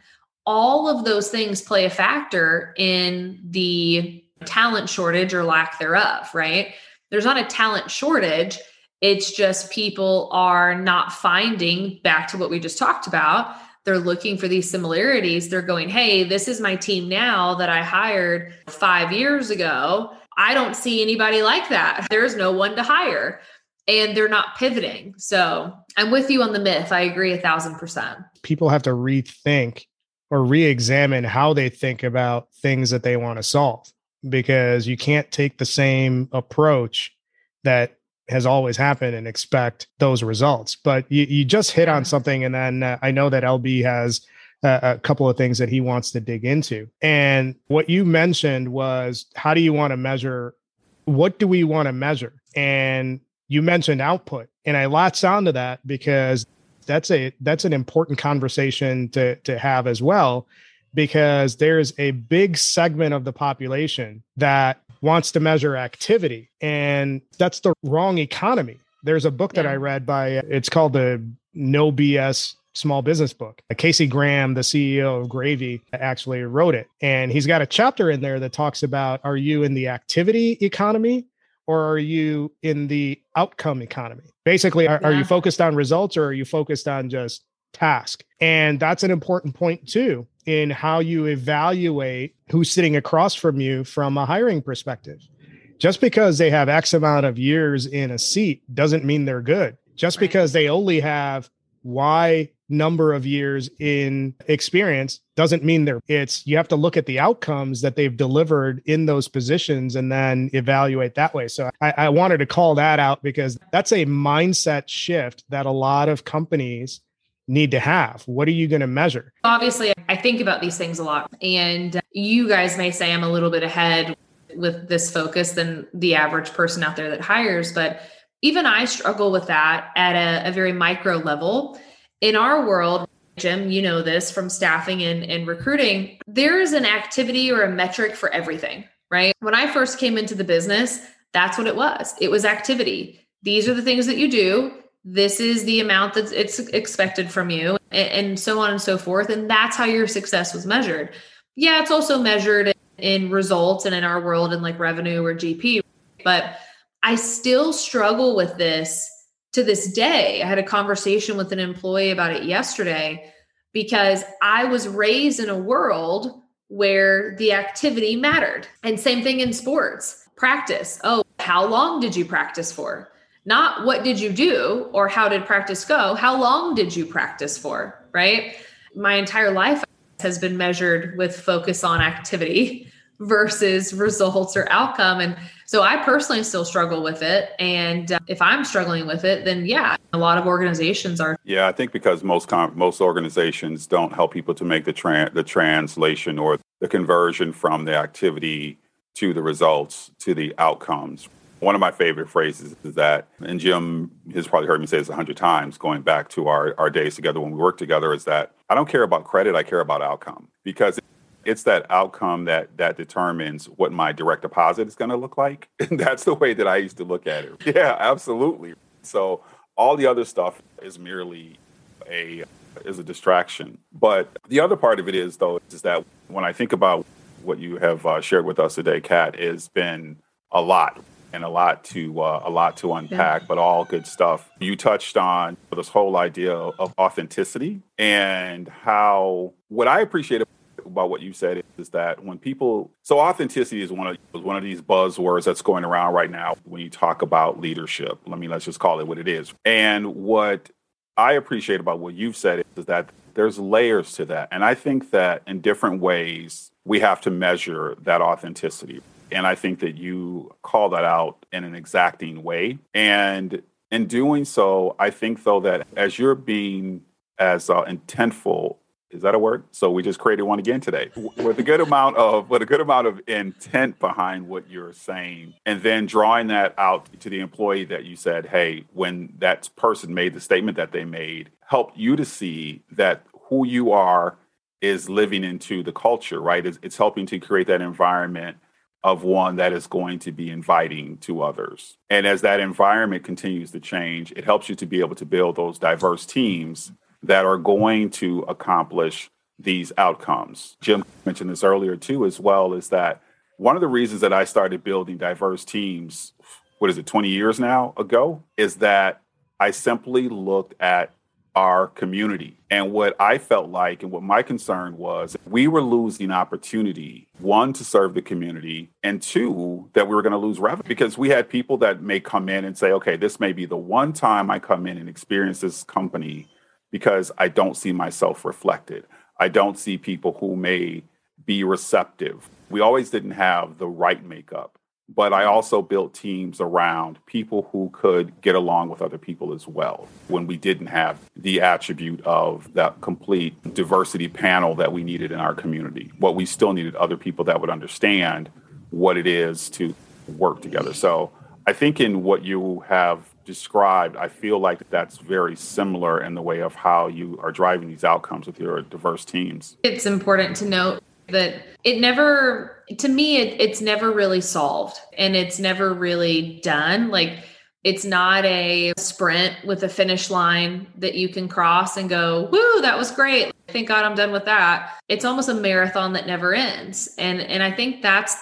All of those things play a factor in the talent shortage or lack thereof, right? There's not a talent shortage. It's just people are not finding, back to what we just talked about, they're looking for these similarities. They're going, hey, this is my team now that I hired 5 years ago. I don't see anybody like that. There's no one to hire. And they're not pivoting. So I'm with you on the myth. I agree 1,000%. People have to rethink or re-examine how they think about things that they want to solve, because you can't take the same approach that has always happened and expect those results. But you just hit on something. And then I know that LB has a couple of things that he wants to dig into. And what you mentioned was, how do you want to measure? What do we want to measure? And you mentioned output. And I latched onto that because that's an important conversation to have as well, because there's a big segment of the population that wants to measure activity. And that's the wrong economy. There's a book that I read it's called the No BS Small Business Book. Casey Graham, the CEO of Gravy, actually wrote it. And he's got a chapter in there that talks about, are you in the activity economy or are you in the outcome economy? Basically, are you focused on results or are you focused on just task? And that's an important point too, in how you evaluate who's sitting across from you from a hiring perspective. Just because they have X amount of years in a seat doesn't mean they're good. Just because they only have Y number of years in experience doesn't mean they're, it's, you have to look at the outcomes that they've delivered in those positions and then evaluate that way. So I wanted to call that out because that's a mindset shift that a lot of companies need to have. What are you going to measure? Obviously, I think about these things a lot, and you guys may say I'm a little bit ahead with this focus than the average person out there that hires. But even I struggle with that at a very micro level. In our world, Jim, you know this from staffing and recruiting, there is an activity or a metric for everything, right? When I first came into the business, that's what it was. It was activity. These are the things that you do. This is the amount that it's expected from you, and so on and so forth. And that's how your success was measured. Yeah, it's also measured in results and in our world in like revenue or GP. But I still struggle with this to this day. I had a conversation with an employee about it yesterday because I was raised in a world where the activity mattered. And same thing in sports practice. Oh, how long did you practice for? Not what did you do or how did practice go? How long did you practice for? Right? My entire life has been measured with focus on activity versus results or outcome. And so I personally still struggle with it. And if I'm struggling with it, then yeah, a lot of organizations are. Yeah, I think because most organizations don't help people to make the translation or the conversion from the activity to the results to the outcomes. One of my favorite phrases is that, and Jim has probably heard me say this 100 times going back to our days together when we worked together, is that I don't care about credit, I care about outcome. Because it's that outcome that determines what my direct deposit is going to look like. And that's the way that I used to look at it. Yeah, absolutely. So all the other stuff is merely a distraction. But the other part of it is, though, is that when I think about what you have shared with us today, Kat, it's been a lot. And a lot to unpack, yeah. But all good stuff. You touched on this whole idea of authenticity, and how what I appreciate about what you said is that when people, so authenticity is one of these buzzwords that's going around right now when you talk about leadership. Let's just call it what it is. And what I appreciate about what you've said is that there's layers to that, and I think that in different ways we have to measure that authenticity. And I think that you call that out in an exacting way. And in doing so, I think, though, that as you're being as intentful, is that a word? So we just created one again today with a good amount of intent behind what you're saying, and then drawing that out to the employee that you said, hey, when that person made the statement that they made, helped you to see that who you are is living into the culture, right? It's helping to create that environment of one that is going to be inviting to others. And as that environment continues to change, it helps you to be able to build those diverse teams that are going to accomplish these outcomes. Jim mentioned this earlier too, as well, is that one of the reasons that I started building diverse teams, 20 years now ago, is that I simply looked at our community. And what I felt like and what my concern was, we were losing opportunity, one, to serve the community, and two, that we were going to lose revenue because we had people that may come in and say, okay, this may be the one time I come in and experience this company because I don't see myself reflected. I don't see people who may be receptive. We always didn't have the right makeup, but I also built teams around people who could get along with other people as well when we didn't have the attribute of that complete diversity panel that we needed in our community. What we still needed, other people that would understand what it is to work together. So I think in what you have described, I feel like that's very similar in the way of how you are driving these outcomes with your diverse teams. It's important to note that it's never really solved, and it's never really done. Like, it's not a sprint with a finish line that you can cross and go, woo, that was great. Thank God I'm done with that. It's almost a marathon that never ends. And I think that's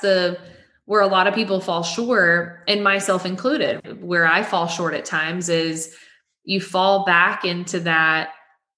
where a lot of people fall short, and myself included, where I fall short at times is you fall back into that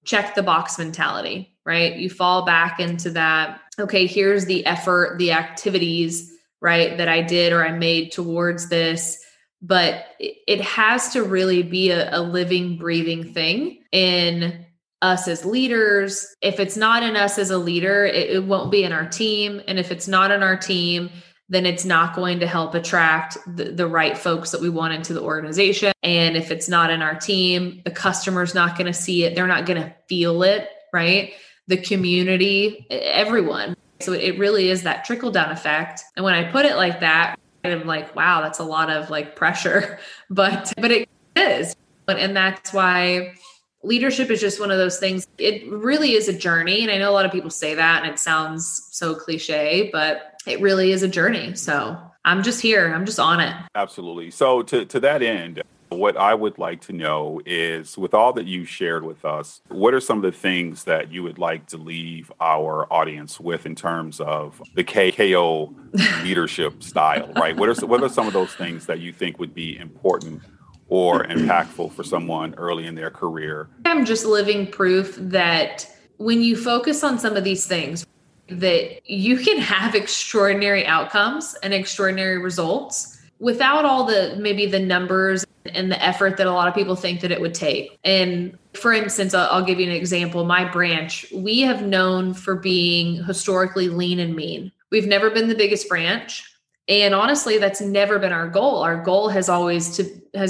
check the box mentality, right? You fall back into that, okay, here's the effort, the activities right, that I did or I made towards this. But it has to really be a living, breathing thing in us as leaders. If it's not in us as a leader, it won't be in our team. And if it's not in our team, then it's not going to help attract the right folks that we want into the organization. And if it's not in our team, the customer's not going to see it. They're not going to feel it, right? The community, everyone. So it really is that trickle-down effect. And when I put it like that, I'm like, wow, that's a lot of like pressure, but it is. And that's why leadership is just one of those things. It really is a journey. And I know a lot of people say that and it sounds so cliche, but it really is a journey. So I'm just here. I'm just on it. Absolutely. So to that end, what I would like to know is, with all that you shared with us, what are some of the things that you would like to leave our audience with in terms of the KO leadership style, right? What are some of those things that you think would be important or impactful for someone early in their career? I'm just living proof that when you focus on some of these things, that you can have extraordinary outcomes and extraordinary results without all the, maybe the numbers and the effort that a lot of people think that it would take. And for instance, I'll give you an example. My branch, we have known for being historically lean and mean. We've never been the biggest branch. And honestly, that's never been our goal. Our goal has always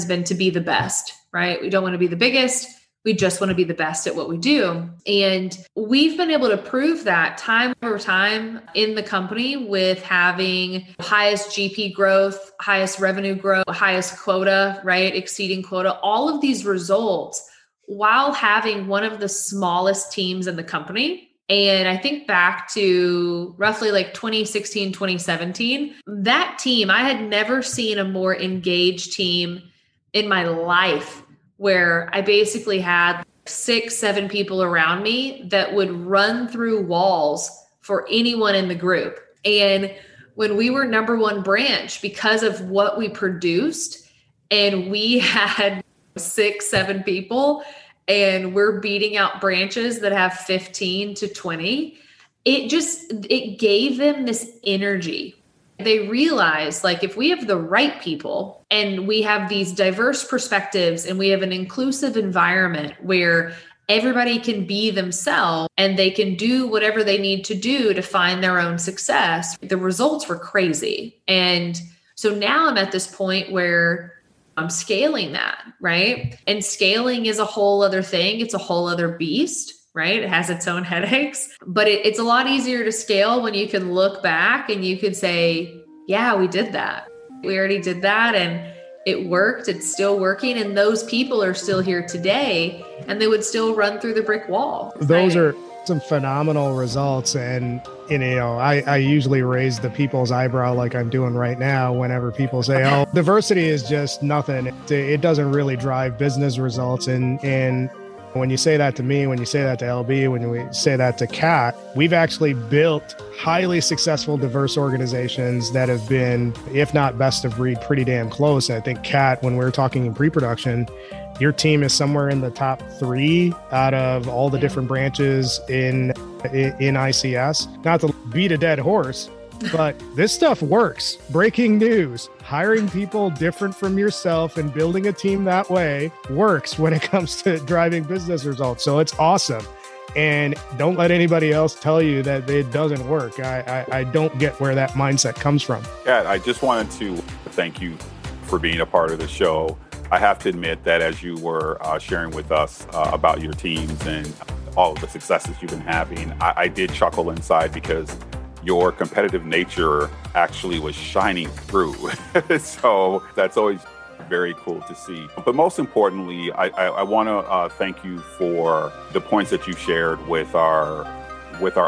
been to be the best, right? We don't want to be the biggest. We just want to be the best at what we do. And we've been able to prove that time over time in the company with having highest GP growth, highest revenue growth, highest quota, right? Exceeding quota, all of these results while having one of the smallest teams in the company. And I think back to roughly like 2016, 2017, that team, I had never seen a more engaged team in my life, where I basically had 6-7 people around me that would run through walls for anyone in the group. And when we were number one branch, because of what we produced, and we had 6-7 people, and we're beating out branches that have 15-20, it gave them this energy. They realize, like, if we have the right people and we have these diverse perspectives and we have an inclusive environment where everybody can be themselves and they can do whatever they need to do to find their own success, the results were crazy. And so now I'm at this point where I'm scaling that, right? And scaling is a whole other thing. It's a whole other beast, right? It has its own headaches, but it's a lot easier to scale when you can look back and you can say, yeah, we did that. We already did that and it worked. It's still working. And those people are still here today and they would still run through the brick wall. Those are some phenomenal results. And you know, I usually raise the people's eyebrow like I'm doing right now whenever people say, oh, diversity is just nothing. It doesn't really drive business results. And when you say that to me, when you say that to LB, when we say that to Kat, we've actually built highly successful, diverse organizations that have been, if not best of breed, pretty damn close. And I think, Kat, when we were talking in pre-production, your team is somewhere in the top 3 out of all the different branches in ICS. Not to beat a dead horse, but this stuff works. Breaking news, hiring people different from yourself and building a team that way works when it comes to driving business results. So it's awesome. And don't let anybody else tell you that it doesn't work. I don't get where that mindset comes from. Kat, I just wanted to thank you for being a part of the show. I have to admit that as you were sharing with us about your teams and all of the successes you've been having, I did chuckle inside because your competitive nature actually was shining through. So that's always very cool to see. But most importantly, I want to thank you for the points that you shared with our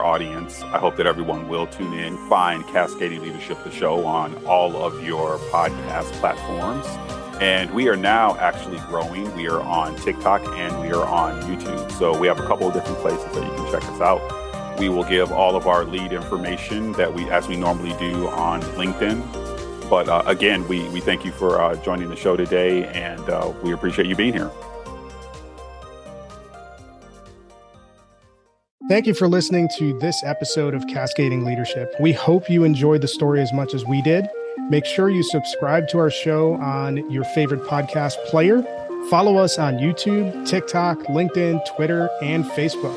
audience. I hope that everyone will tune in. Find Cascading Leadership, the show, on all of your podcast platforms. And we are now actually growing. We are on TikTok and we are on YouTube. So we have a couple of different places that you can check us out. We will give all of our lead information that as we normally do on LinkedIn. But again, we thank you for joining the show today, and we appreciate you being here. Thank you for listening to this episode of Cascading Leadership. We hope you enjoyed the story as much as we did. Make sure you subscribe to our show on your favorite podcast player. Follow us on YouTube, TikTok, LinkedIn, Twitter, and Facebook.